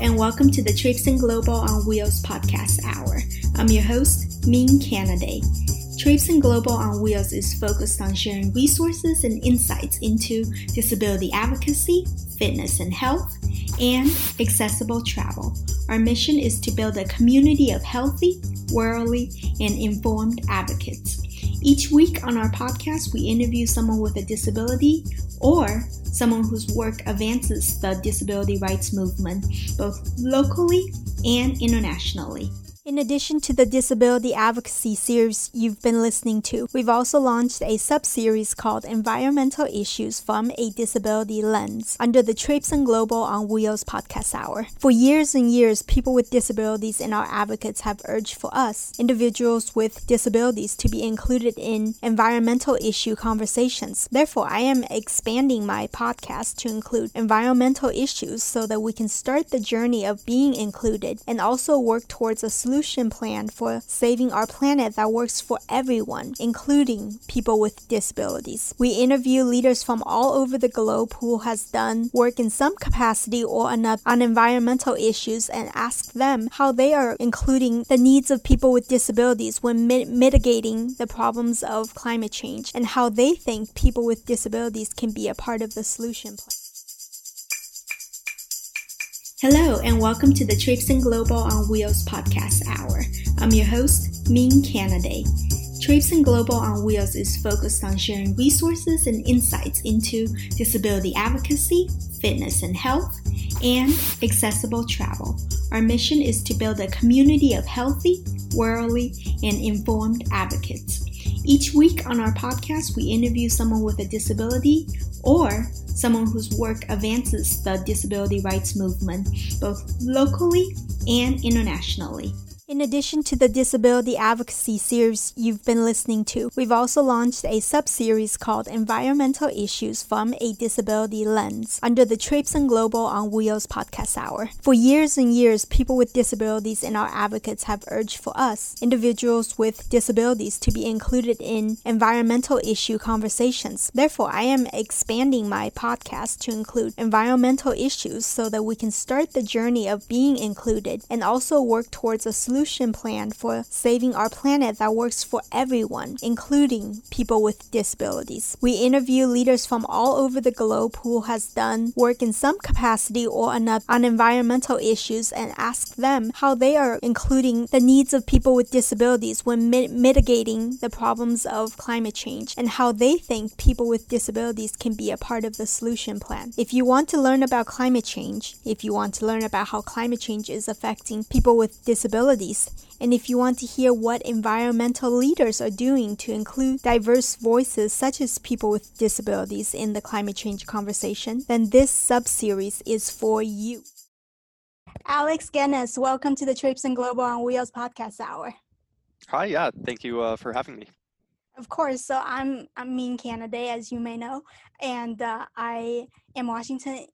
and welcome to the Traipsing Global on Wheels podcast hour. I'm your host, Ming Canaday. Traipsing Global on Wheels is focused on sharing resources and insights into disability advocacy, fitness and health, and accessible travel. Our mission is to build a community of healthy, worldly, and informed advocates. Each week on our podcast, we interview someone with a disability or someone whose work advances the disability rights movement, both locally and internationally. In addition to the disability advocacy series you've been listening to, we've also launched a sub-series called Environmental Issues from a Disability Lens under the Traipsing Global on Wheels podcast hour. For years and years, people with disabilities and our advocates have urged for us, individuals with disabilities, to be included in environmental issue conversations. Therefore, I am expanding my podcast to include environmental issues so that we can start the journey of being included and also work towards a solution plan for saving our planet that works for everyone, including people with disabilities. We interview leaders from all over the globe who has done work in some capacity or another on environmental issues and ask them how they are including the needs of people with disabilities when mitigating the problems of climate change and how they think people with disabilities can be a part of the solution plan. Hello, and welcome to the Traipsing Global on Wheels podcast hour. I'm your host, Ming Canaday. Traipsing Global on Wheels is focused on sharing resources and insights into disability advocacy, fitness and health, and accessible travel. Our mission is to build a community of healthy, worldly, and informed advocates. Each week on our podcast, we interview someone with a disability or someone whose work advances the disability rights movement, both locally and internationally. In addition to the disability advocacy series you've been listening to, we've also launched a sub-series called Environmental Issues from a Disability Lens under the Traipsing Global on Wheels podcast hour. For years and years, people with disabilities and our advocates have urged for us, individuals with disabilities, to be included in environmental issue conversations. Therefore, I am expanding my podcast to include environmental issues so that we can start the journey of being included and also work towards a solution plan for saving our planet that works for everyone, including people with disabilities. We interview leaders from all over the globe who has done work in some capacity or another on environmental issues and ask them how they are including the needs of people with disabilities when mitigating the problems of climate change and how they think people with disabilities can be a part of the solution plan. If you want to learn about climate change, if you want to learn about how climate change is affecting people with disabilities, and if you want to hear what environmental leaders are doing to include diverse voices such as people with disabilities in the climate change conversation, then this sub-series is for you. Alex Guinness, welcome to the Traipsing Global on Wheels podcast hour. Hi, yeah, thank you for having me. Of course, so I'm Ming Canaday, as you may know, and I am in Washington,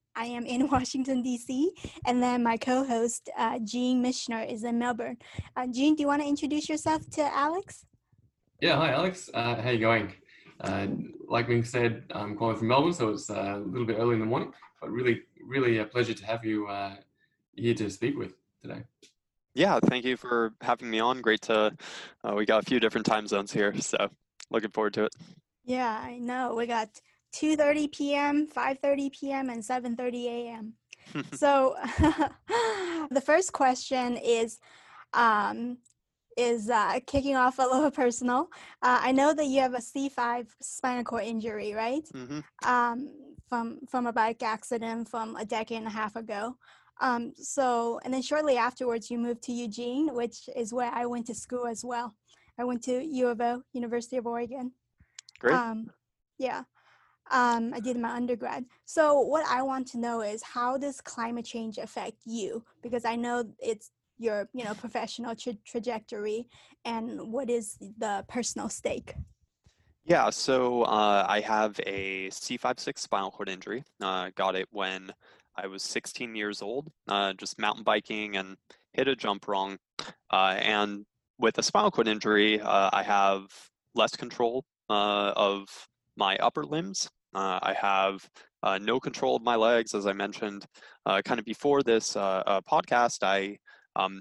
D.C., and then my co-host, Jean Mishner, is in Melbourne. Jean, do you want to introduce yourself to Alex? Yeah, hi, Alex. How are you going? Like Ming said, I'm calling from Melbourne, so it's a little bit early in the morning, but really, really a pleasure to have you here to speak with today. Yeah, thank you for having me on. Great to, we got a few different time zones here, so looking forward to it. Yeah, I know. We got 2:30 p.m., 5:30 p.m., and 7:30 a.m. So the first question is kicking off a little personal. I know that you have a C5 spinal cord injury, right? Mm-hmm. From a bike accident from a decade and a half ago. And then shortly afterwards, you moved to Eugene, which is where I went to school as well. I went to U of O, University of Oregon. Great. I did my undergrad. So what I want to know is, how does climate change affect you? Because I know it's your, professional trajectory, and what is the personal stake? Yeah, so I have a C5-6 spinal cord injury. Got it when I was 16 years old, just mountain biking and hit a jump wrong. And with a spinal cord injury, I have less control of my upper limbs. I have no control of my legs. As I mentioned kind of before this podcast, I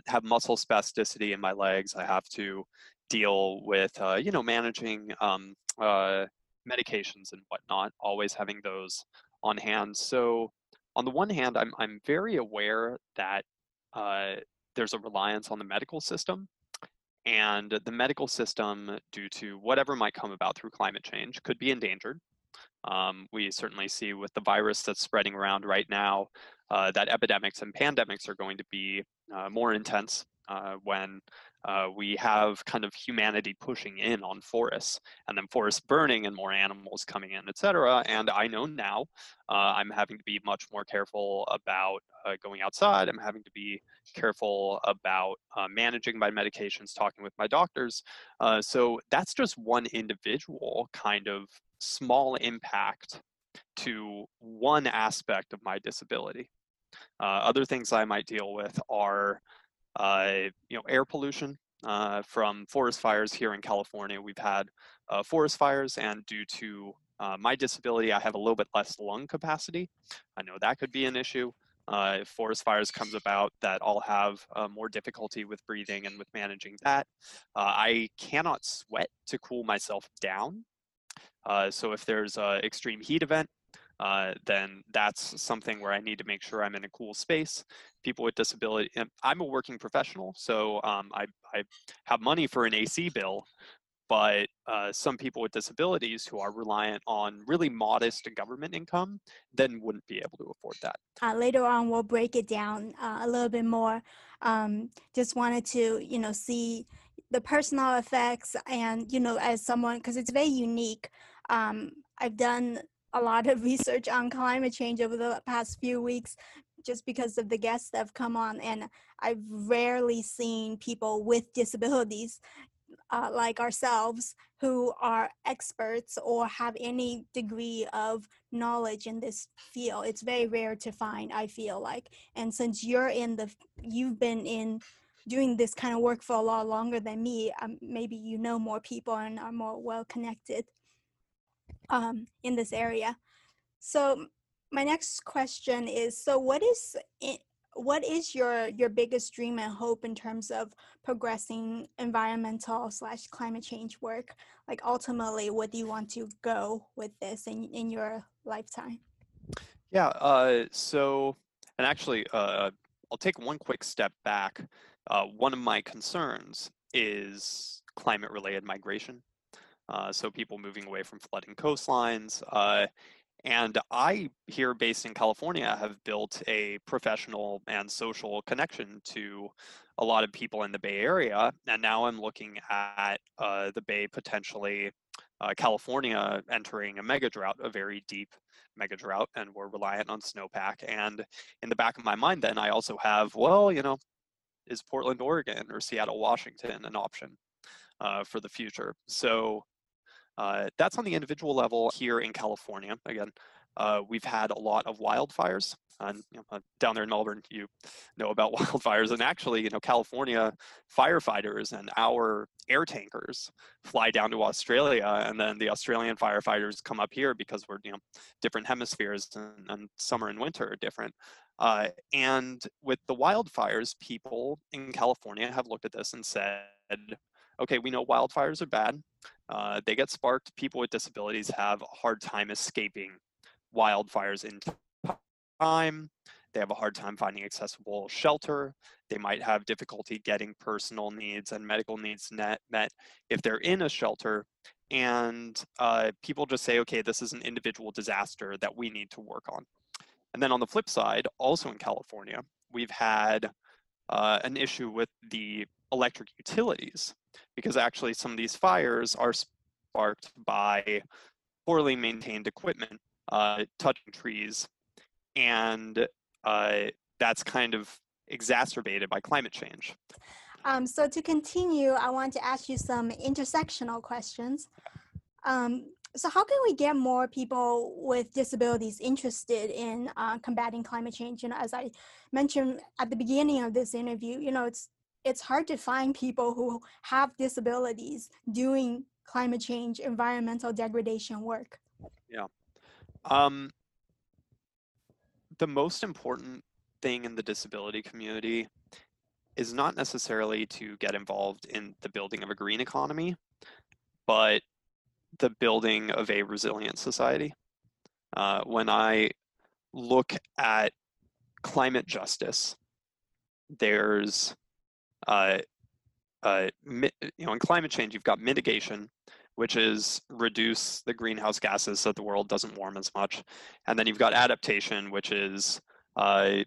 have muscle spasticity in my legs. I have to deal with, you know, managing medications and whatnot, always having those on hand. So on the one hand, I'm very aware that there's a reliance on the medical system, and the medical system, due to whatever might come about through climate change, could be endangered. We certainly see with the virus that's spreading around right now that epidemics and pandemics are going to be more intense when we have kind of humanity pushing in on forests, and then forests burning and more animals coming in, etc. And I know now I'm having to be much more careful about going outside. I'm having to be careful about managing my medications, talking with my doctors. So that's just one individual kind of small impact to one aspect of my disability. Other things I might deal with are you know, air pollution from forest fires. Here in California, we've had forest fires, and due to my disability, I have a little bit less lung capacity. I know that could be an issue. If forest fires comes about, that I'll have more difficulty with breathing and with managing that. I cannot sweat to cool myself down. So if there's an extreme heat event, then that's something where I need to make sure I'm in a cool space. People with disability, and I'm a working professional, so I have money for an AC bill, but some people with disabilities who are reliant on really modest government income then wouldn't be able to afford that. Later on, we'll break it down a little bit more. Just wanted to, you know, see the personal effects and, you know, as someone, because it's very unique. I've done a lot of research on climate change over the past few weeks, just because of the guests that have come on, and I've rarely seen people with disabilities like ourselves who are experts or have any degree of knowledge in this field. It's very rare to find, I feel like. And since you've been in doing this kind of work for a lot longer than me, maybe you know more people and are more well connected in this area. So my next question is, so what is your biggest dream and hope in terms of progressing environmental / climate change work? Like, ultimately, what do you want to go with this in your lifetime? Yeah, so, and actually, I'll take one quick step back. One of my concerns is climate-related migration. So people moving away from flooding coastlines. And I, here based in California, have built a professional and social connection to a lot of people in the Bay Area. And now I'm looking at the Bay, potentially California entering a mega drought, a very deep mega drought, and we're reliant on snowpack. And in the back of my mind, then I also have, well, you know, is Portland, Oregon or Seattle, Washington an option for the future? So that's on the individual level. Here in California, again, we've had a lot of wildfires. And, you know, down there in Melbourne, you know about wildfires. And actually, you know, California firefighters and our air tankers fly down to Australia, and then the Australian firefighters come up here because we're, you know, different hemispheres, and summer and winter are different. And with the wildfires, people in California have looked at this and said, okay, we know wildfires are bad. They get sparked. People with disabilities have a hard time escaping wildfires in time. They have a hard time finding accessible shelter. They might have difficulty getting personal needs and medical needs met if they're in a shelter. And people just say, okay, this is an individual disaster that we need to work on. And then on the flip side, also in California, we've had an issue with the electric utilities, because actually some of these fires are sparked by poorly maintained equipment touching trees, and that's kind of exacerbated by climate change. So to continue, I want to ask you some intersectional questions. So how can we get more people with disabilities interested in combating climate change? You know, as I mentioned at the beginning of this interview, you know, it's hard to find people who have disabilities doing climate change, environmental degradation work. Yeah. the most important thing in the disability community is not necessarily to get involved in the building of a green economy, but the building of a resilient society. When I look at climate justice, there's, in climate change, you've got mitigation, which is reduce the greenhouse gases so that the world doesn't warm as much. And then you've got adaptation, which is, start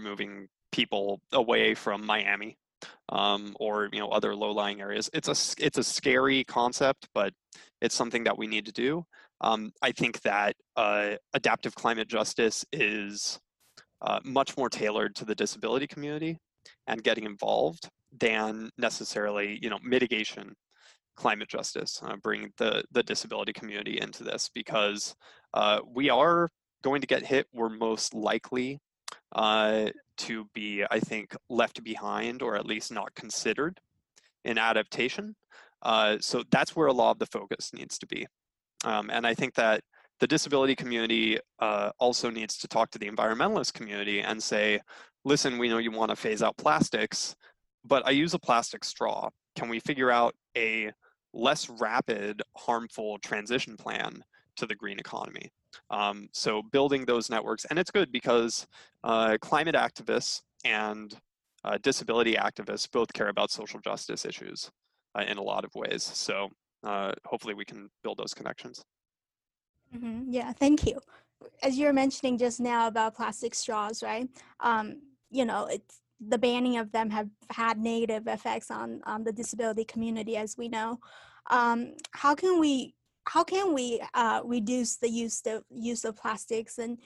moving people away from Miami or, other low-lying areas. It's a scary concept, but it's something that we need to do. I think that adaptive climate justice is much more tailored to the disability community and getting involved than necessarily, mitigation climate justice, bring the disability community into this, because we are going to get hit. We're most likely to be, I think, left behind or at least not considered in adaptation. So that's where a lot of the focus needs to be. And I think that the disability community also needs to talk to the environmentalist community and say, listen, we know you want to phase out plastics, but I use a plastic straw. Can we figure out a less rapid, harmful transition plan to the green economy? So building those networks, and it's good because climate activists and disability activists both care about social justice issues in a lot of ways. So hopefully we can build those connections. Mm-hmm. Yeah, thank you. As you were mentioning just now about plastic straws, right? It's the banning of them have had negative effects on the disability community, as we know. How can we reduce the use of plastics and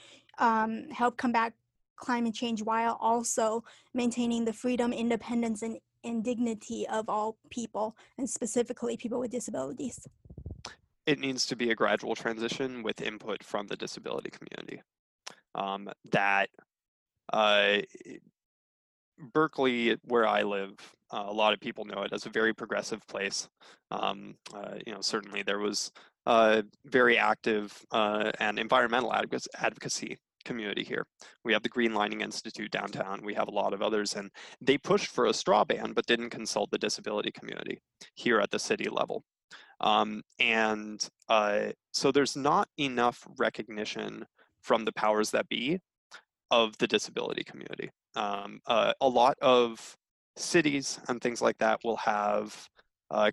help combat climate change while also maintaining the freedom, independence, and dignity of all people, and specifically people with disabilities? It needs to be a gradual transition with input from the disability community. Berkeley, where I live, a lot of people know it as a very progressive place. Certainly there was a very active and environmental advocacy community here. We have the Greenlining Institute downtown. We have a lot of others, and they pushed for a straw ban, but didn't consult the disability community here at the city level. So there's not enough recognition from the powers that be of the disability community. A lot of cities and things like that will have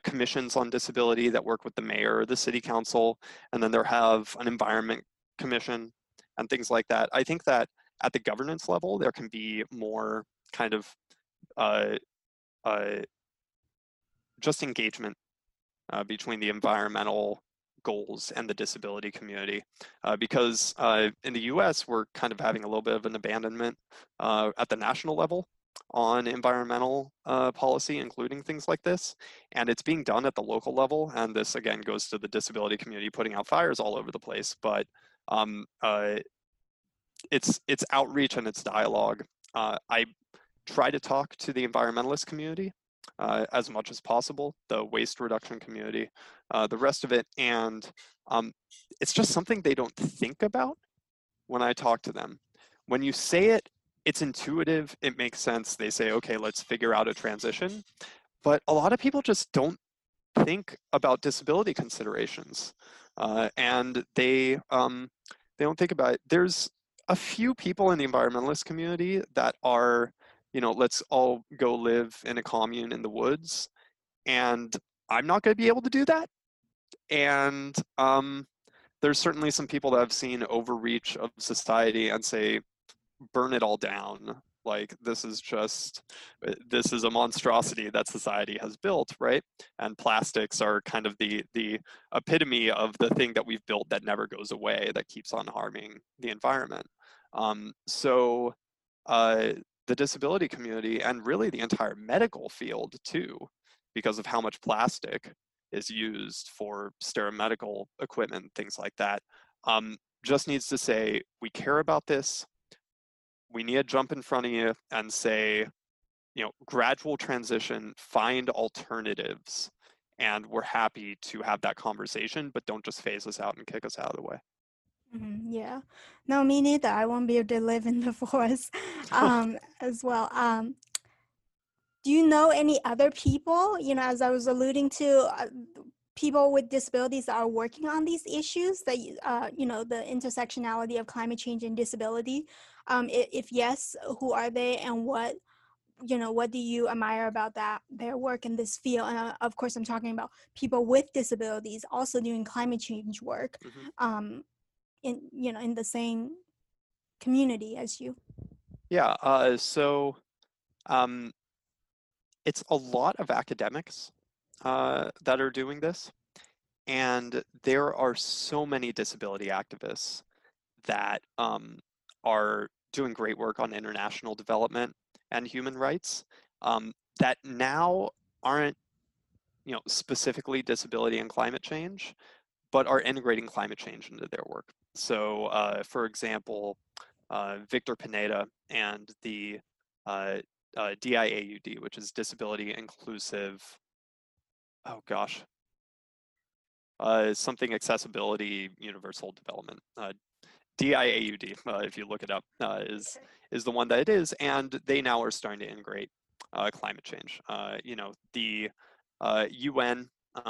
commissions on disability that work with the mayor or the city council, and then they'll have an environment commission and things like that. I think that at the governance level, there can be more kind of just engagement between the environmental goals and the disability community, because in the US, we're kind of having a little bit of an abandonment at the national level on environmental policy, including things like this. And it's being done at the local level. And this, again, goes to the disability community putting out fires all over the place. But it's outreach and it's dialogue. I try to talk to the environmentalist community as much as possible, the waste reduction community, the rest of it. And it's just something they don't think about when I talk to them. When you say it, it's intuitive, it makes sense. They say, okay, let's figure out a transition. But a lot of people just don't think about disability considerations. And they don't think about it. There's a few people in the environmentalist community that are, let's all go live in a commune in the woods. And I'm not going to be able to do that. And there's certainly some people that have seen overreach of society and say, burn it all down. Like, this is a monstrosity that society has built, right? And plastics are kind of the epitome of the thing that we've built that never goes away, that keeps on harming the environment. The disability community, and really the entire medical field too, because of how much plastic is used for sterile medical equipment, things like that, just needs to say, we care about this. We need to jump in front of you and say, gradual transition, find alternatives. And we're happy to have that conversation, but don't just phase us out and kick us out of the way. Yeah, no, me neither. I won't be able to live in the forest as well. Do you know any other people, you know, as I was alluding to, people with disabilities that are working on these issues that, you know, the intersectionality of climate change and disability? If yes, who are they and what, you know, what do you admire about that, their work in this field? And of course, I'm talking about people with disabilities also doing climate change work in, you know, in the same community as you. Yeah, it's a lot of academics that are doing this, and there are so many disability activists that are doing great work on international development and human rights that now aren't, you know, specifically disability and climate change, but are integrating climate change into their work. So, for example, Victor Pineda and the DIAUD, which is Disability Inclusive, something Accessibility Universal Development. DIAUD, if you look it up, is the one that it is, and they now are starting to integrate climate change. You know, the UN, you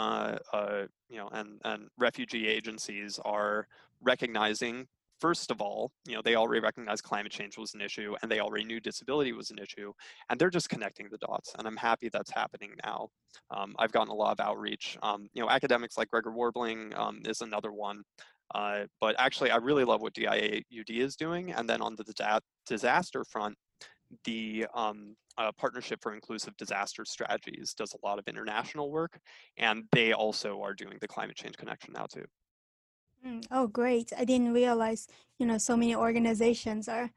know, and refugee agencies are recognizing, first of all, you know, they already recognized climate change was an issue, and they already knew disability was an issue, and they're just connecting the dots, and I'm happy that's happening now. I've gotten a lot of outreach. You know, academics like Gregor Wolbring is another one, but actually I really love what DIAUD is doing, and then on the disaster front, the Partnership for Inclusive Disaster Strategies does a lot of international work, and they also are doing the climate change connection now too. Oh, great. I didn't realize, you know, so many organizations are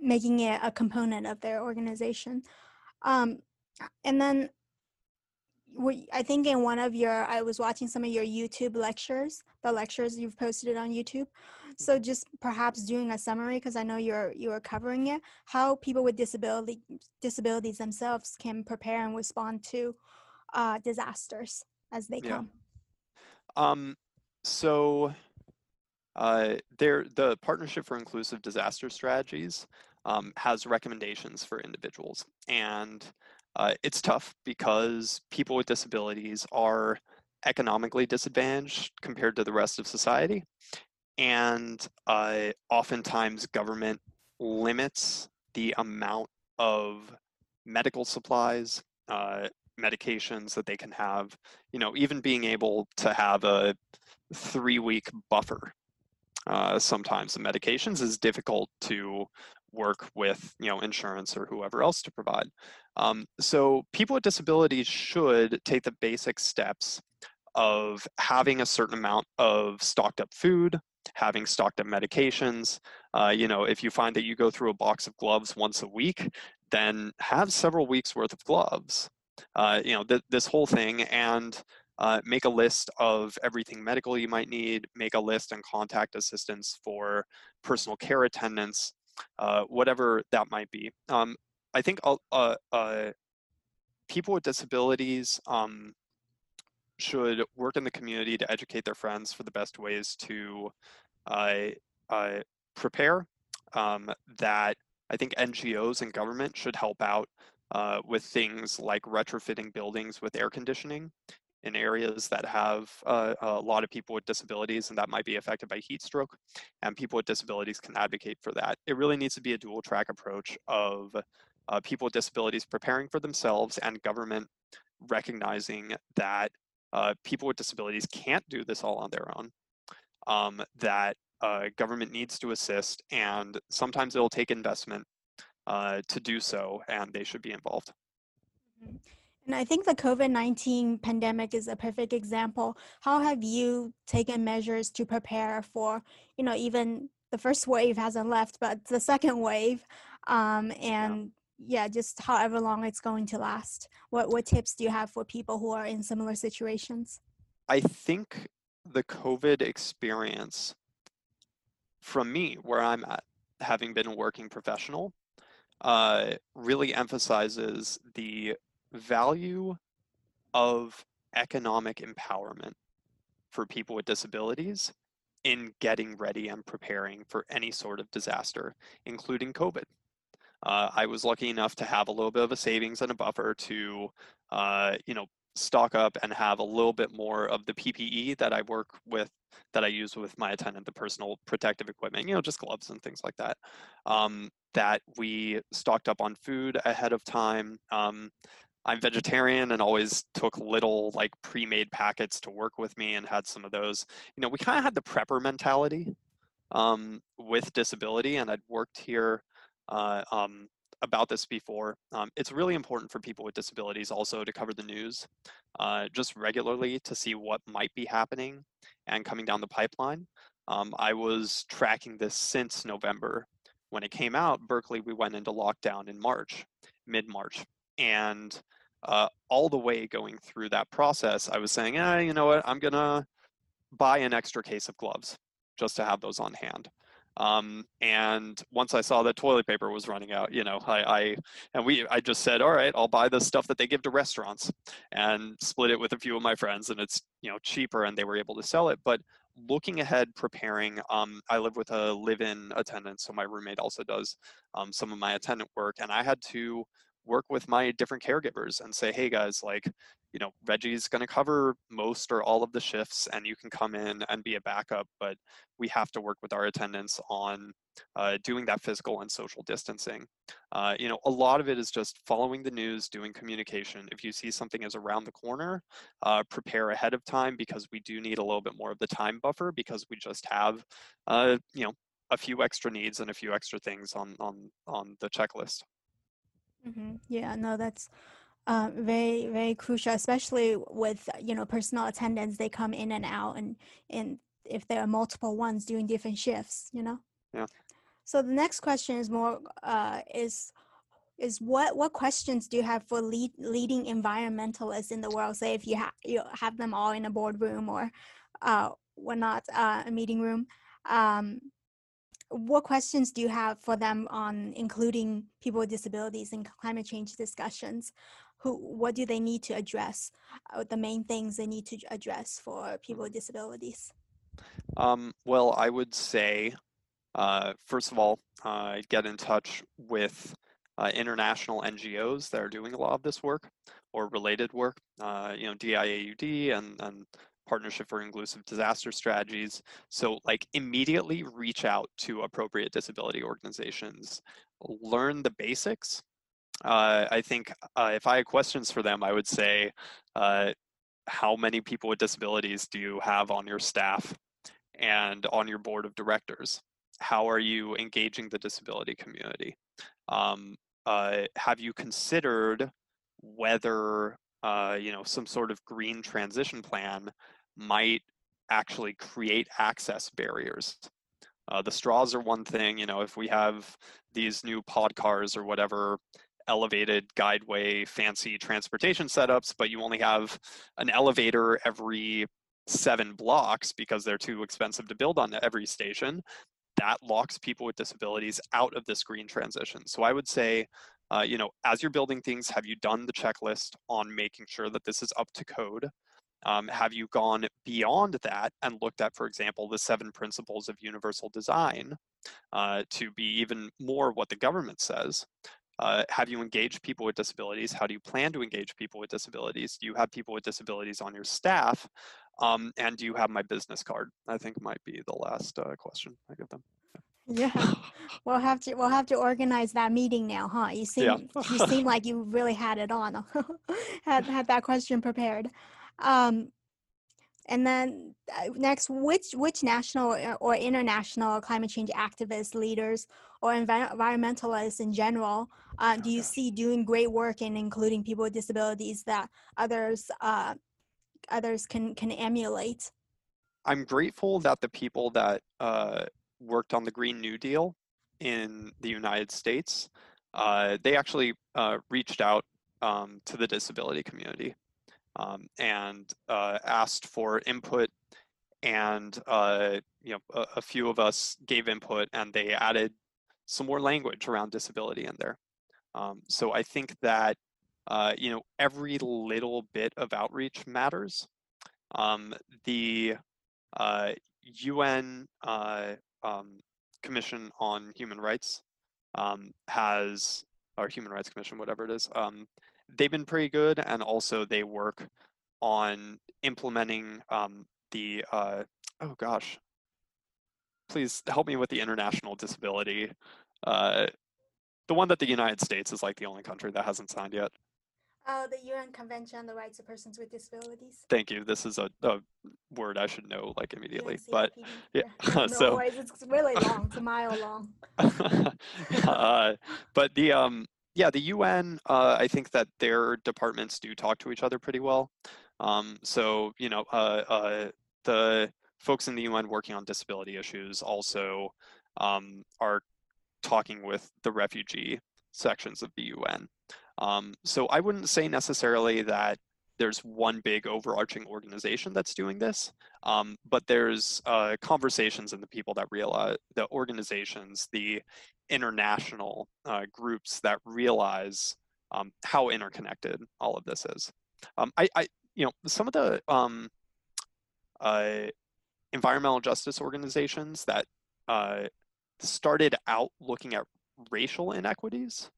making it a component of their organization. And then I think in one of your, I was watching some of your YouTube lectures, the lectures you've posted on YouTube. So just perhaps doing a summary, because I know you're covering it, how people with disabilities themselves can prepare and respond to disasters as they come. So the Partnership for Inclusive Disaster Strategies has recommendations for individuals. And it's tough because people with disabilities are economically disadvantaged compared to the rest of society. And oftentimes government limits the amount of medical supplies, medications that they can have, you know, even being able to have a 3-week buffer. Sometimes the medications is difficult to work with, you know, insurance or whoever else to provide. So people with disabilities should take the basic steps of having a certain amount of stocked up food, having stocked up medications. You know, if you find that you go through a box of gloves once a week, then have several weeks worth of gloves. You know, this whole thing, and make a list of everything medical you might need, make a list and contact assistance for personal care attendants, whatever that might be. I think people with disabilities should work in the community to educate their friends for the best ways to prepare, that I think NGOs and government should help out with things like retrofitting buildings with air conditioning in areas that have a lot of people with disabilities and that might be affected by heat stroke, and people with disabilities can advocate for that. It really needs to be a dual track approach of people with disabilities preparing for themselves and government recognizing that people with disabilities can't do this all on their own, that government needs to assist, and sometimes it'll take investment to do so, and they should be involved. And I think the COVID-19 pandemic is a perfect example. How have you taken measures to prepare for, you know, even the first wave hasn't left, but the second wave, and yeah, just however long it's going to last? What tips do you have for people who are in similar situations? I think the COVID experience, from me, where I'm at, having been a working professional, really emphasizes the value of economic empowerment for people with disabilities in getting ready and preparing for any sort of disaster, including COVID. I was lucky enough to have a little bit of a savings and a buffer to, stock up and have a little bit more of the PPE that I work with, that I use with my attendant, the personal protective equipment, just gloves and things like that, that we stocked up on food ahead of time. I'm vegetarian and always took little like pre-made packets to work with me and had some of those. We kind of had the prepper mentality with disability, and I'd worked here about this before. It's really important for people with disabilities also to cover the news just regularly to see what might be happening and coming down the pipeline. I was tracking this since November. When it came out, Berkeley, we went into lockdown in March, mid-March. And all the way going through that process, I was saying, you know what, I'm gonna buy an extra case of gloves just to have those on hand. And once I saw that toilet paper was running out, I just said, all right, I'll buy the stuff that they give to restaurants and split it with a few of my friends, and it's, cheaper, and they were able to sell it. But looking ahead, preparing, I live with a live-in attendant, so my roommate also does some of my attendant work, and I had to work with my different caregivers and say, hey guys, Reggie's going to cover most or all of the shifts and you can come in and be a backup, but we have to work with our attendants on doing that physical and social distancing. A lot of it is just following the news, doing communication. If you see something is around the corner, prepare ahead of time, because we do need a little bit more of the time buffer, because we just have, a few extra needs and a few extra things on the checklist. Mm-hmm. Yeah, no, that's very, very crucial, especially with, personal attendants. They come in and out, and if there are multiple ones doing different shifts, Yeah. So the next question is more is what questions do you have for leading environmentalists in the world? Say if you have them all in a boardroom or whatnot, a meeting room. What questions do you have for them on including people with disabilities in climate change discussions? What do they need to address? The main things they need to address for people with disabilities? Well, I would say, first of all, get in touch with international NGOs that are doing a lot of this work or related work, DIAUD and Partnership for Inclusive Disaster Strategies. So immediately reach out to appropriate disability organizations, learn the basics. I think if I had questions for them, I would say, how many people with disabilities do you have on your staff and on your board of directors? How are you engaging the disability community? Have you considered whether some sort of green transition plan might actually create access barriers? The straws are one thing, if we have these new pod cars or whatever, elevated guideway, fancy transportation setups, but you only have an elevator every 7 blocks because they're too expensive to build on every station, that locks people with disabilities out of this green transition. So I would say, as you're building things, have you done the checklist on making sure that this is up to code? Have you gone beyond that and looked at, for example, the 7 principles of universal design to be even more what the government says? Have you engaged people with disabilities? How do you plan to engage people with disabilities? Do you have people with disabilities on your staff? And do you have my business card? I think might be the last question I give them. Yeah, we'll have to organize that meeting now, huh? You seem you seem like you really had it on, had that question prepared. And then next, which national or international climate change activists, leaders, or environmentalists in general do you see doing great work in including people with disabilities that others can emulate? I'm grateful that the people that worked on the Green New Deal in the United States, they actually reached out to the disability community and asked for input. And a few of us gave input, and they added some more language around disability in there. So I think that every little bit of outreach matters. UN Commission on Human Rights has, or Human Rights Commission, whatever it is, they've been pretty good, and also they work on implementing the, oh gosh, please help me with the international disability, the one that the United States is like the only country that hasn't signed yet. The UN Convention on the Rights of Persons with Disabilities. Thank you. This is a word I should know like immediately, but yeah. No so worries. It's really long. It's a mile long. But the yeah, the UN. I think that their departments do talk to each other pretty well. So you know, the folks in the UN working on disability issues also are talking with the refugee sections of the UN. So I wouldn't say necessarily that there's one big overarching organization that's doing this, but there's conversations in the people that realize, the organizations, the international groups that realize how interconnected all of this is. I you know, some of the environmental justice organizations that started out looking at racial inequities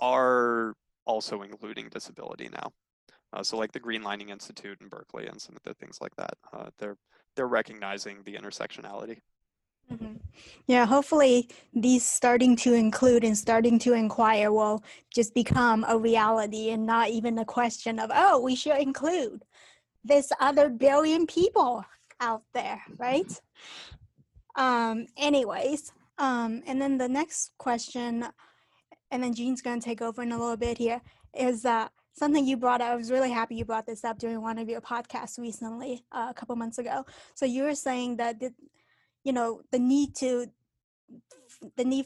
are also including disability now. So like the Greenlining Institute in Berkeley and some of the things like that, they're recognizing the intersectionality. Mm-hmm. Yeah, hopefully these starting to include and starting to inquire will just become a reality and not even a question of, oh, we should include this other billion people out there, right? Anyways, and then the next question, and then Jean's going to take over in a little bit here, is something you brought up. I was really happy you brought this up during one of your podcasts recently, a couple months ago. So you were saying that, you know, the need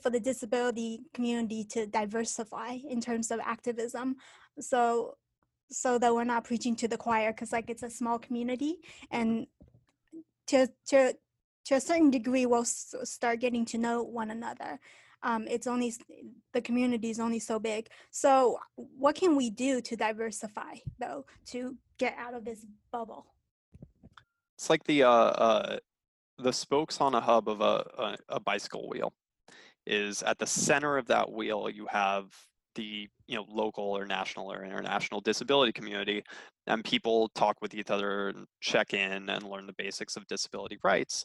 for the disability community to diversify in terms of activism, so that we're not preaching to the choir, because like it's a small community, and to a certain degree, we'll start getting to know one another. It's only, the community is only so big. So what can we do to diversify, though, to get out of this bubble? It's like the spokes on a hub of a bicycle wheel. Is at the center of that wheel, you have the, you know, local or national or international disability community, and people talk with each other and check in and learn the basics of disability rights.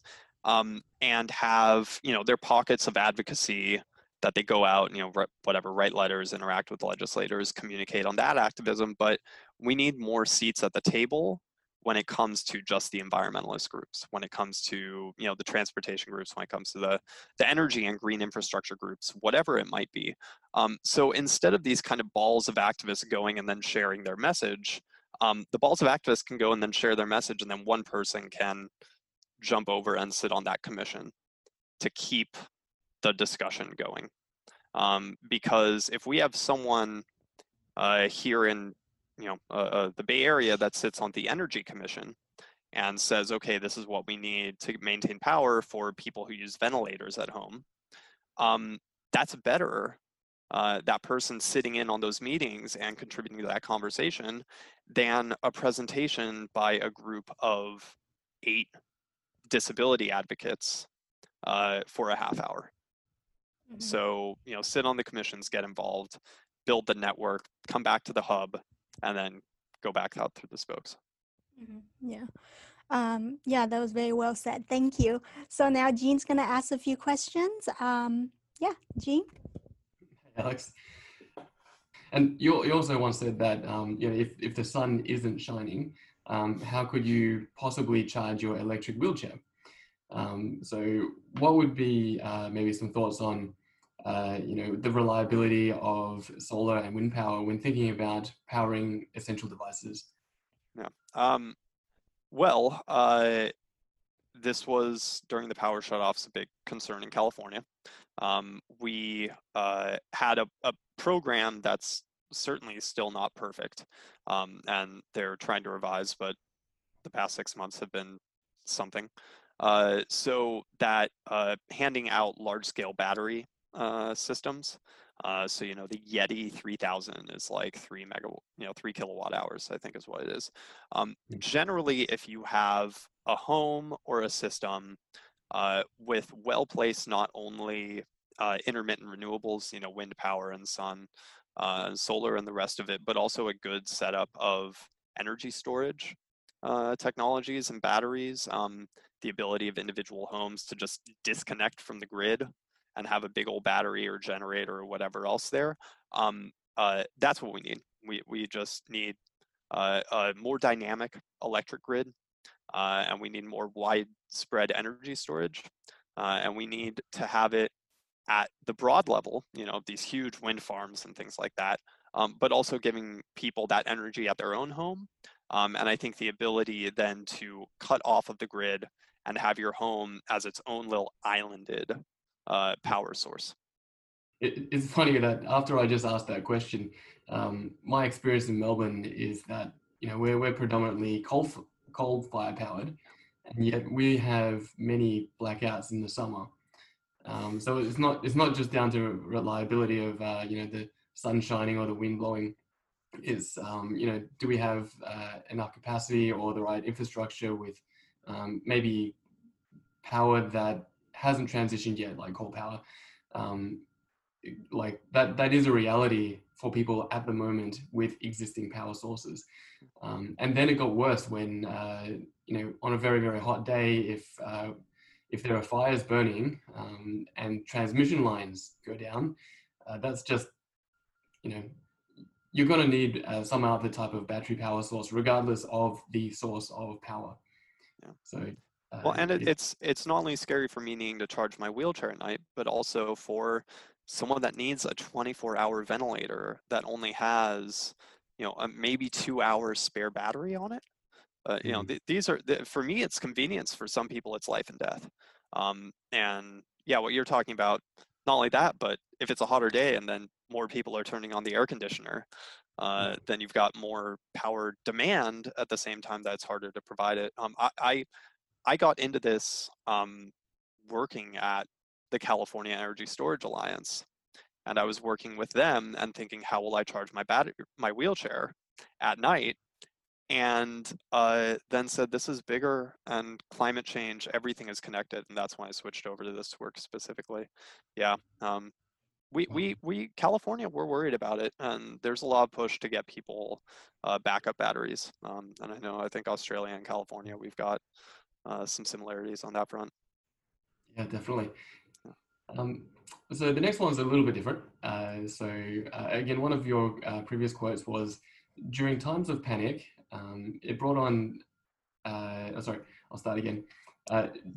And have, you know, their pockets of advocacy that they go out, you know, write letters, interact with legislators, communicate on that activism. But we need more seats at the table when it comes to just the environmentalist groups, when it comes to, you know, the transportation groups, when it comes to the energy and green infrastructure groups, whatever it might be. So instead of these kind of balls of activists going and then sharing their message, the balls of activists can go and then share their message, and then one person can jump over and sit on that commission to keep the discussion going. Because if we have someone here in, you know, the Bay Area that sits on the Energy Commission and says, okay, this is what we need to maintain power for people who use ventilators at home, that's better. That person sitting in on those meetings and contributing to that conversation than a presentation by a group of 8 disability advocates for a half hour. Mm-hmm. So, you know, sit on the commissions, get involved, build the network, come back to the hub, and then go back out through the spokes. Mm-hmm. Yeah. Yeah, that was very well said. Thank you. So now Jean's going to ask a few questions. Yeah, Jean. Hi, Alex. And you also once said that, you know, if the sun isn't shining, how could you possibly charge your electric wheelchair? So what would be maybe some thoughts on, you know, the reliability of solar and wind power when thinking about powering essential devices? Yeah. Well, this was during the power shutoffs a big concern in California. We had a program that's certainly still not perfect, and they're trying to revise, but the past 6 months have been something. So that handing out large-scale battery systems, so you know the Yeti 3000 is like 3 kilowatt hours, I think is what it is. Generally, if you have a home or a system with well-placed not only intermittent renewables, you know, wind power and sun and solar and the rest of it, but also a good setup of energy storage technologies and batteries, the ability of individual homes to just disconnect from the grid and have a big old battery or generator or whatever else there. That's what we need. We just need a more dynamic electric grid, and we need more widespread energy storage, and we need to have it at the broad level, you know, these huge wind farms and things like that, but also giving people that energy at their own home. And I think the ability then to cut off of the grid and have your home as its own little islanded power source. It's funny that after I just asked that question, my experience in Melbourne is that, you know, we're predominantly coal fire powered, and yet we have many blackouts in the summer. So it's not just down to reliability of you know, the sun shining or the wind blowing. It's you know, do we have enough capacity or the right infrastructure with maybe power that hasn't transitioned yet, like coal power. Like that is a reality for people at the moment with existing power sources. And then it got worse when you know, on a very, very hot day, if there are fires burning and transmission lines go down, that's just, you know, you're going to need some other type of battery power source, regardless of the source of power. Yeah. So. Well, and it's not only scary for me needing to charge my wheelchair at night, but also for someone that needs a 24-hour ventilator that only has, you know, a maybe 2 hours spare battery on it. You know, for me, it's convenience. For some people, it's life and death. And yeah, what you're talking about, not only that, but if it's a hotter day and then more people are turning on the air conditioner, then you've got more power demand at the same time that it's harder to provide it. I got into this working at the California Energy Storage Alliance, and I was working with them and thinking, how will I charge my wheelchair at night? And then said, this is bigger, and climate change, everything is connected, and that's when I switched over to this work specifically. Yeah, California, we're worried about it, and there's a lot of push to get people backup batteries. And I think Australia and California, we've got some similarities on that front. Yeah, definitely. So the next one's a little bit different. So again, one of your previous quotes was, during times of panic,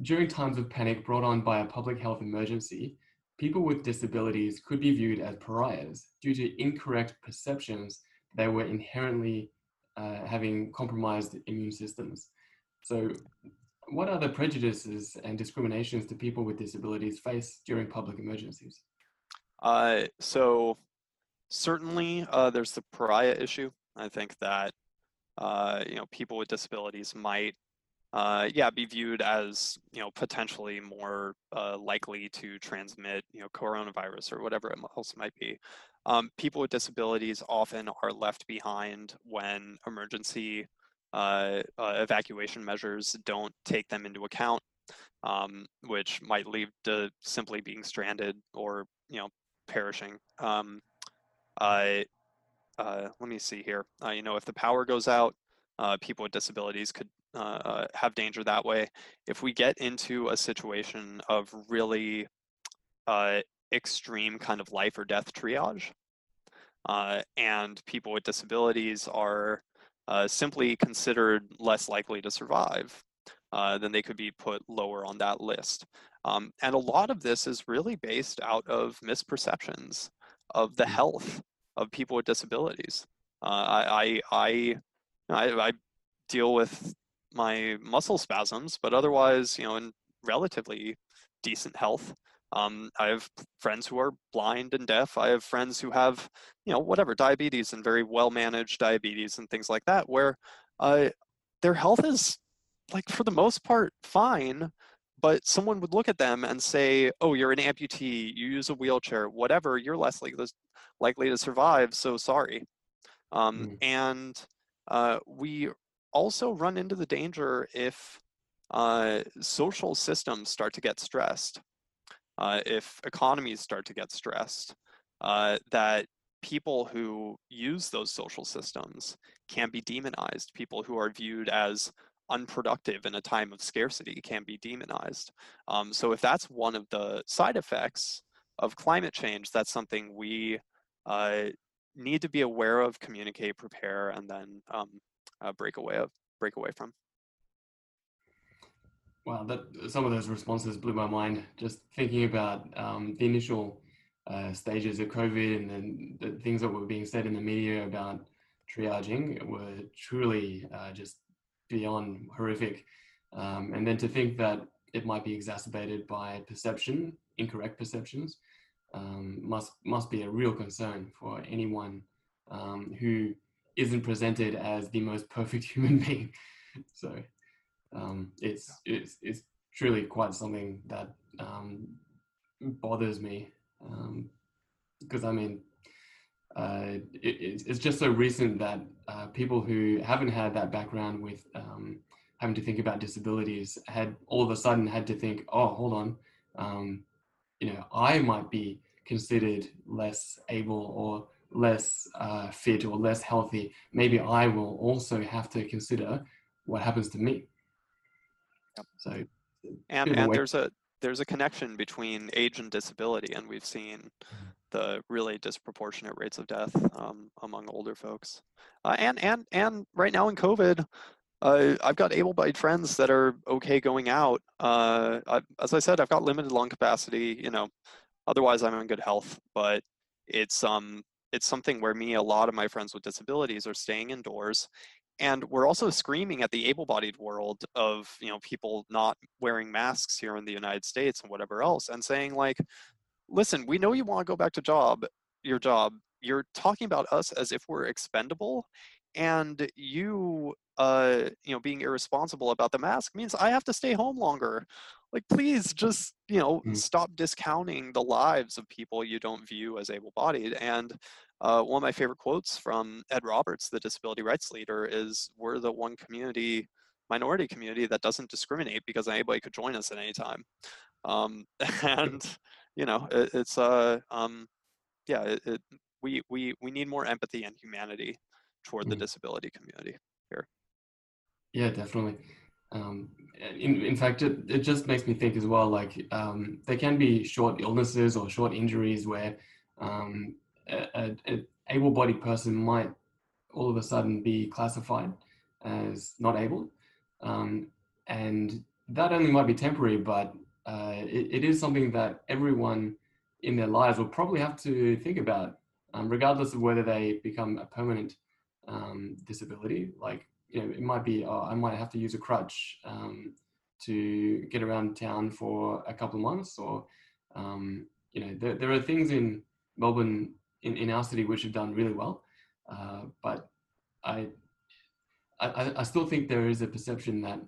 during times of panic brought on by a public health emergency, people with disabilities could be viewed as pariahs due to incorrect perceptions they were inherently having compromised immune systems. So, what other prejudices and discriminations do people with disabilities face during public emergencies? So certainly there's the pariah issue. I think that, you know, people with disabilities might, be viewed as, you know, potentially more likely to transmit, you know, coronavirus or whatever else it might be. People with disabilities often are left behind when emergency evacuation measures don't take them into account, which might lead to simply being stranded or, you know, perishing. Let me see here. You know, if the power goes out, people with disabilities could have danger that way. If we get into a situation of really extreme kind of life or death triage, and people with disabilities are simply considered less likely to survive, then they could be put lower on that list. And a lot of this is really based out of misperceptions of the health of people with disabilities. I deal with my muscle spasms, but otherwise, you know, in relatively decent health. I have friends who are blind and deaf. I have friends who have, you know, whatever, diabetes and very well-managed diabetes and things like that, where their health is, like, for the most part, fine, but someone would look at them and say, oh, you're an amputee, you use a wheelchair, whatever, you're less likely to survive, so sorry. And we also run into the danger if social systems start to get stressed, if economies start to get stressed, that people who use those social systems can be demonized. People who are viewed as unproductive in a time of scarcity can be demonized. So if that's one of the side effects of climate change, that's something we need to be aware of, communicate, prepare, and then break away from. Wow, that, some of those responses blew my mind. Just thinking about the initial stages of COVID and then the things that were being said in the media about triaging were truly just beyond horrific. And then to think that it might be exacerbated by perception, incorrect perceptions, must be a real concern for anyone who isn't presented as the most perfect human being. So it's truly quite something that bothers me, because I mean, it's just so recent that people who haven't had that background with having to think about disabilities had all of a sudden had to think, oh, hold on, you know, I might be considered less able or less fit or less healthy. Maybe I will also have to consider what happens to me. Yep. So, and there's a connection between age and disability, and we've seen the really disproportionate rates of death among older folks. And right now in COVID, I've got able-bodied friends that are okay going out. As I said, I've got limited lung capacity, you know, otherwise I'm in good health, but it's something where a lot of my friends with disabilities are staying indoors. And we're also screaming at the able-bodied world of, you know, people not wearing masks here in the United States and whatever else, and saying like, listen, we know you want to go back to your job. You're talking about us as if we're expendable, and you, you know, being irresponsible about the mask means I have to stay home longer. Like, please just, you know, stop discounting the lives of people you don't view as able-bodied. And one of my favorite quotes from Ed Roberts, the disability rights leader, is, we're the one minority community that doesn't discriminate, because anybody could join us at any time. And, you know, we need more empathy and humanity toward the disability community here. Yeah, definitely. In fact, it just makes me think as well, like, there can be short illnesses or short injuries where an able-bodied person might all of a sudden be classified as not able. And that only might be temporary, but it is something that everyone in their lives will probably have to think about, regardless of whether they become a permanent disability. Like, you know, it might be, oh, I might have to use a crutch to get around town for a couple of months, or, you know, there are things in Melbourne, in our city, which have done really well. But I still think there is a perception that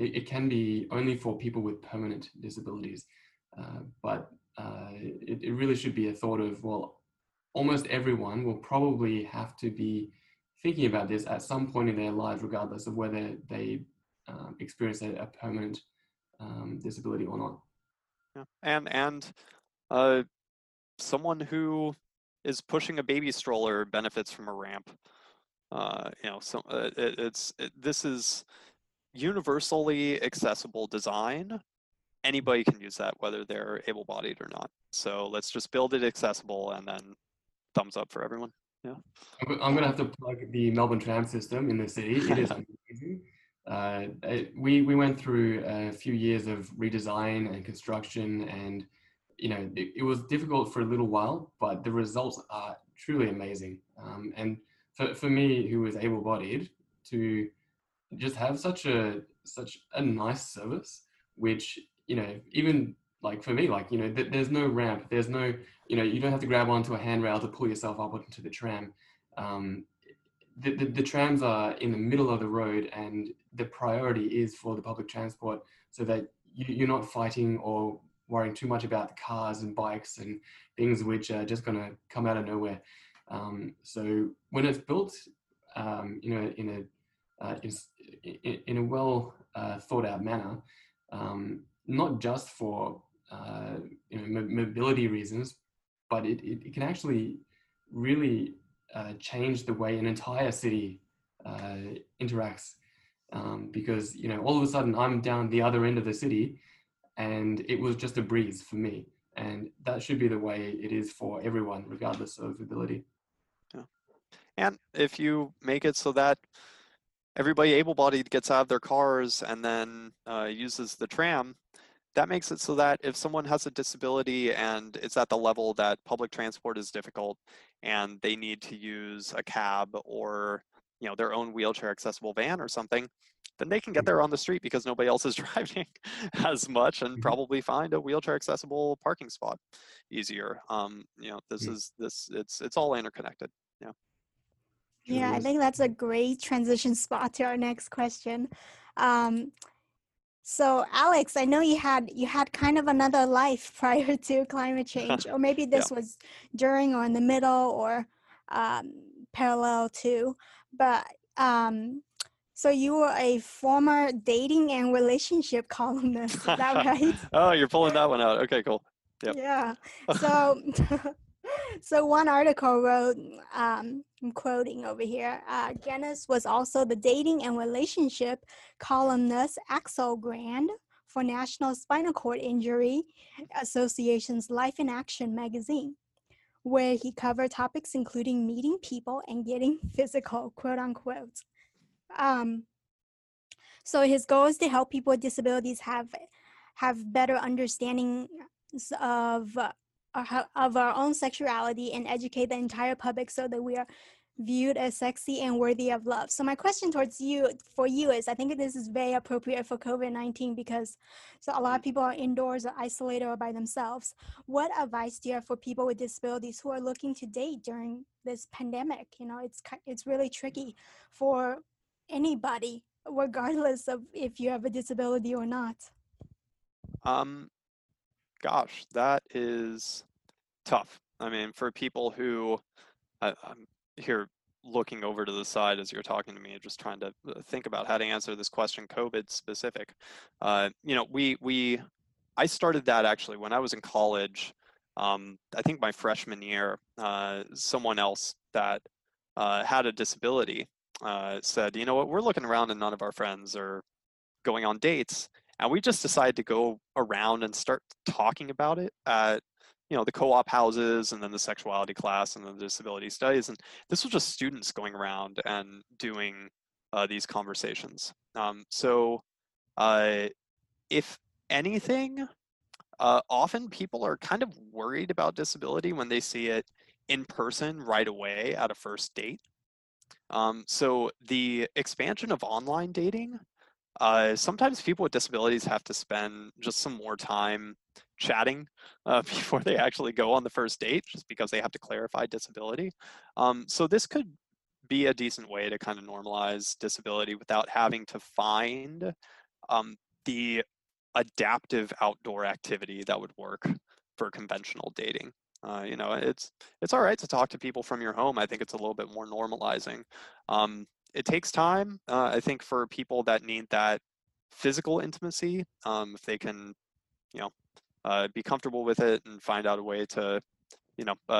it can be only for people with permanent disabilities. But it really should be a thought of, well, almost everyone will probably have to be thinking about this at some point in their lives, regardless of whether they experience a permanent disability or not. Yeah. And someone who is pushing a baby stroller benefits from a ramp. You know, so this is universally accessible design. Anybody can use that, whether they're able-bodied or not. So let's just build it accessible, and then thumbs up for everyone. Yeah. I'm going to have to plug the Melbourne tram system in the city. It is amazing. We went through a few years of redesign and construction, and, you know, it was difficult for a little while, but the results are truly amazing. And for me, who was able-bodied, to just have such a nice service, which, you know, even like for me, like, you know, there's no ramp, there's no, you know, you don't have to grab onto a handrail to pull yourself up onto the tram. The trams are in the middle of the road, and the priority is for the public transport, so that you're not fighting or worrying too much about the cars and bikes and things which are just going to come out of nowhere. So when it's built, you know, in a well thought out manner, not just for mobility reasons, but it can actually really change the way an entire city interacts, because all of a sudden I'm down the other end of the city and it was just a breeze for me, and that should be the way it is for everyone regardless of ability. Yeah. And if you make it so that everybody able-bodied gets out of their cars and then uses the tram, that makes it so that if someone has a disability and it's at the level that public transport is difficult and they need to use a cab or their own wheelchair accessible van or something, then they can get there on the street because nobody else is driving as much, and probably find a wheelchair accessible parking spot easier. It's all interconnected. Yeah. Yeah, I think that's a great transition spot to our next question. So Alex, I know you had kind of another life prior to climate change, or maybe this was during or in the middle or parallel to, but so you were a former dating and relationship columnist, is that right? Oh, you're pulling that one out. Okay, cool. Yep. Yeah. So, so one article wrote, I'm quoting over here, Guinness was also the dating and relationship columnist Axel Grand for National Spinal Cord Injury Association's Life in Action magazine, where he covered topics including meeting people and getting physical, quote unquote. So his goal is to help people with disabilities have better understanding of our own sexuality and educate the entire public so that we are viewed as sexy and worthy of love. So my question for you is, I think this is very appropriate for COVID-19 because so a lot of people are indoors or isolated or by themselves. What advice do you have for people with disabilities who are looking to date during this pandemic? It's really tricky for anybody, regardless of if you have a disability or not. Gosh, that is tough. I mean, for people who I'm here looking over to the side as you're talking to me and just trying to think about how to answer this question, COVID specific. I started that actually when I was in college, I think my freshman year, someone else that had a disability said, you know what, we're looking around and none of our friends are going on dates. And we just decided to go around and start talking about it at the co-op houses, and then the sexuality class, and then the disability studies. And this was just students going around and doing these conversations. So if anything, often people are kind of worried about disability when they see it in person right away at a first date. So the expansion of online dating, sometimes people with disabilities have to spend just some more time chatting before they actually go on the first date, just because they have to clarify disability. So this could be a decent way to kind of normalize disability without having to find the adaptive outdoor activity that would work for conventional dating. It's all right to talk to people from your home. I think it's a little bit more normalizing. It takes time, I think, for people that need that physical intimacy, if they can, be comfortable with it and find out a way to,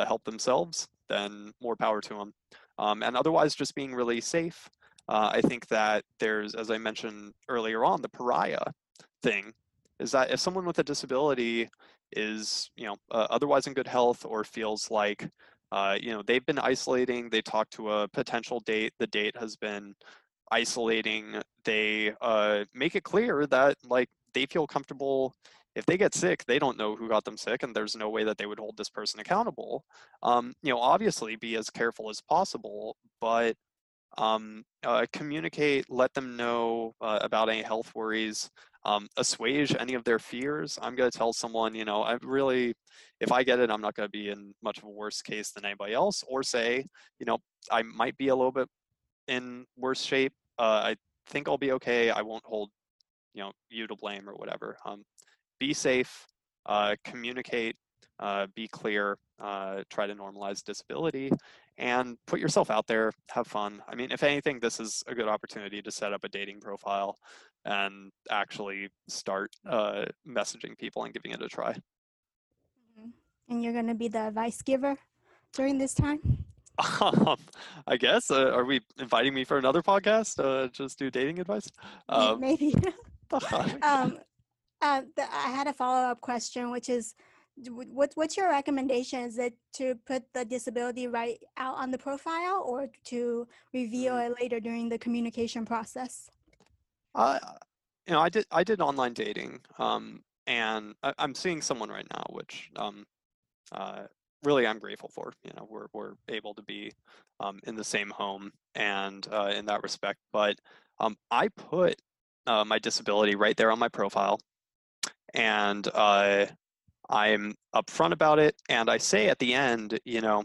help themselves, then more power to them. And otherwise, just being really safe. I think that there's, as I mentioned earlier on, the pariah thing is that if someone with a disability is, otherwise in good health or feels like, they've been isolating, they talked to a potential date, the date has been isolating, they make it clear that they feel comfortable. If they get sick, they don't know who got them sick, and there's no way that they would hold this person accountable. Obviously be as careful as possible, but communicate, let them know about any health worries, assuage any of their fears. I'm going to tell someone, I really, if I get it, I'm not going to be in much of a worse case than anybody else, or say, I might be a little bit in worse shape. I think I'll be okay. I won't hold, you to blame or whatever. Be safe, communicate, be clear, try to normalize disability. and put yourself out there, have fun. I mean, if anything, this is a good opportunity to set up a dating profile and actually start messaging people and giving it a try. And you're going to be the advice giver during this time? I guess. Are we inviting me for another podcast? Just do dating advice? Maybe. I had a follow-up question, which is, what's your recommendation? Is it to put the disability right out on the profile or to reveal it later during the communication process? You know, I did online dating, and I'm seeing someone right now, which really I'm grateful for. You know, we're able to be in the same home and in that respect. But I put my disability right there on my profile, and I'm upfront about it, and I say at the end, you know,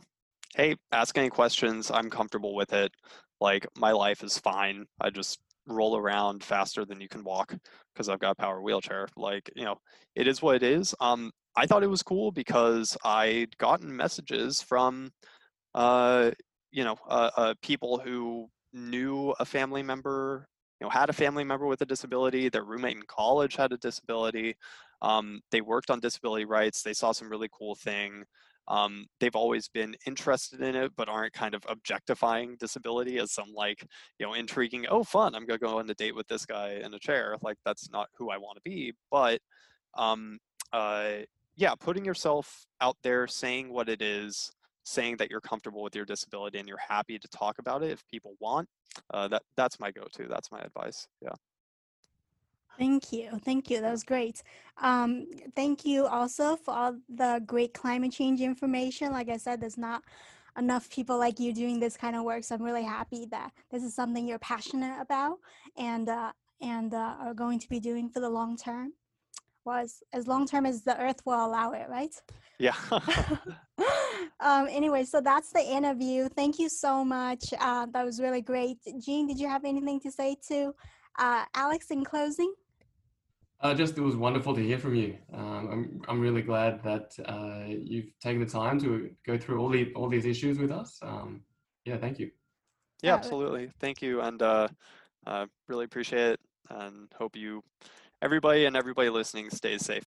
hey, ask any questions, I'm comfortable with it, like my life is fine, I just roll around faster than you can walk because I've got a power wheelchair, like, you know, it is what it is. I thought it was cool because I'd gotten messages from, people who knew a family member, you know, had a family member with a disability, their roommate in college had a disability. They worked on disability rights. They saw some really cool thing. They've always been interested in it, but aren't kind of objectifying disability as some like, you know, intriguing, oh, fun, I'm going to go on a date with this guy in a chair. Like, that's not who I want to be. But yeah, putting yourself out there, saying what it is, saying that you're comfortable with your disability and you're happy to talk about it if people want, that's my go-to. That's my advice. Yeah. Thank you. Thank you. That was great. Thank you also for all the great climate change information. Like I said, there's not enough people like you doing this kind of work. So I'm really happy that this is something you're passionate about and are going to be doing for the long term. Well, as long term as the earth will allow it, right? Yeah. Anyway, so that's the interview. Thank you so much. That was really great. Jean, did you have anything to say to Alex in closing? Just it was wonderful to hear from you. I'm really glad that you've taken the time to go through all these issues with us. Yeah, thank you. Yeah, absolutely. Thank you, and really appreciate it. And hope you, everybody listening, stays safe.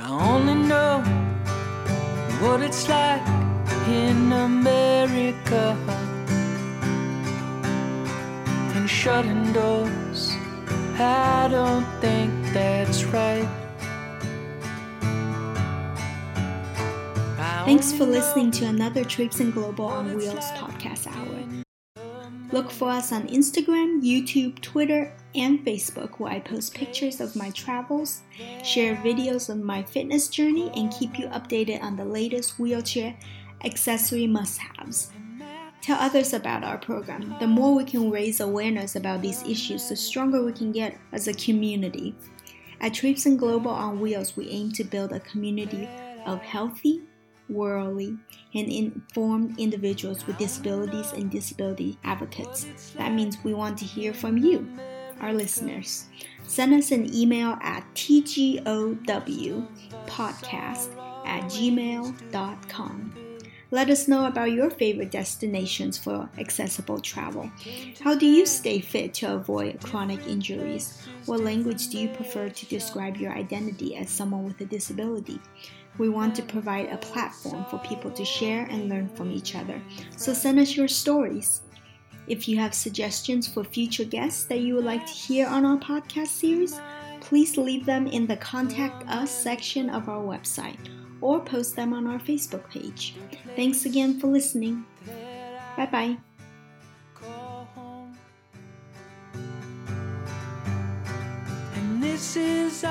I only know what it's like in America, and shutting doors, I don't think that's right. Thanks for listening to another Traipsing Global on Wheels podcast hour. Look for us on Instagram, YouTube, Twitter, and Facebook, where I post pictures of my travels, share videos of my fitness journey, and keep you updated on the latest wheelchair accessory must-haves. Tell others about our program. The more we can raise awareness about these issues, the stronger we can get as a community. At Traipsing Global on Wheels, we aim to build a community of healthy, worldly, and informed individuals with disabilities and disability advocates. That means we want to hear from you, our listeners. Send us an email at tgowpodcast@gmail.com. Let us know about your favorite destinations for accessible travel. How do you stay fit to avoid chronic injuries? What language do you prefer to describe your identity as someone with a disability? We want to provide a platform for people to share and learn from each other. So send us your stories. If you have suggestions for future guests that you would like to hear on our podcast series, please leave them in the Contact Us section of our website or post them on our Facebook page. Thanks again for listening. Bye-bye. And this is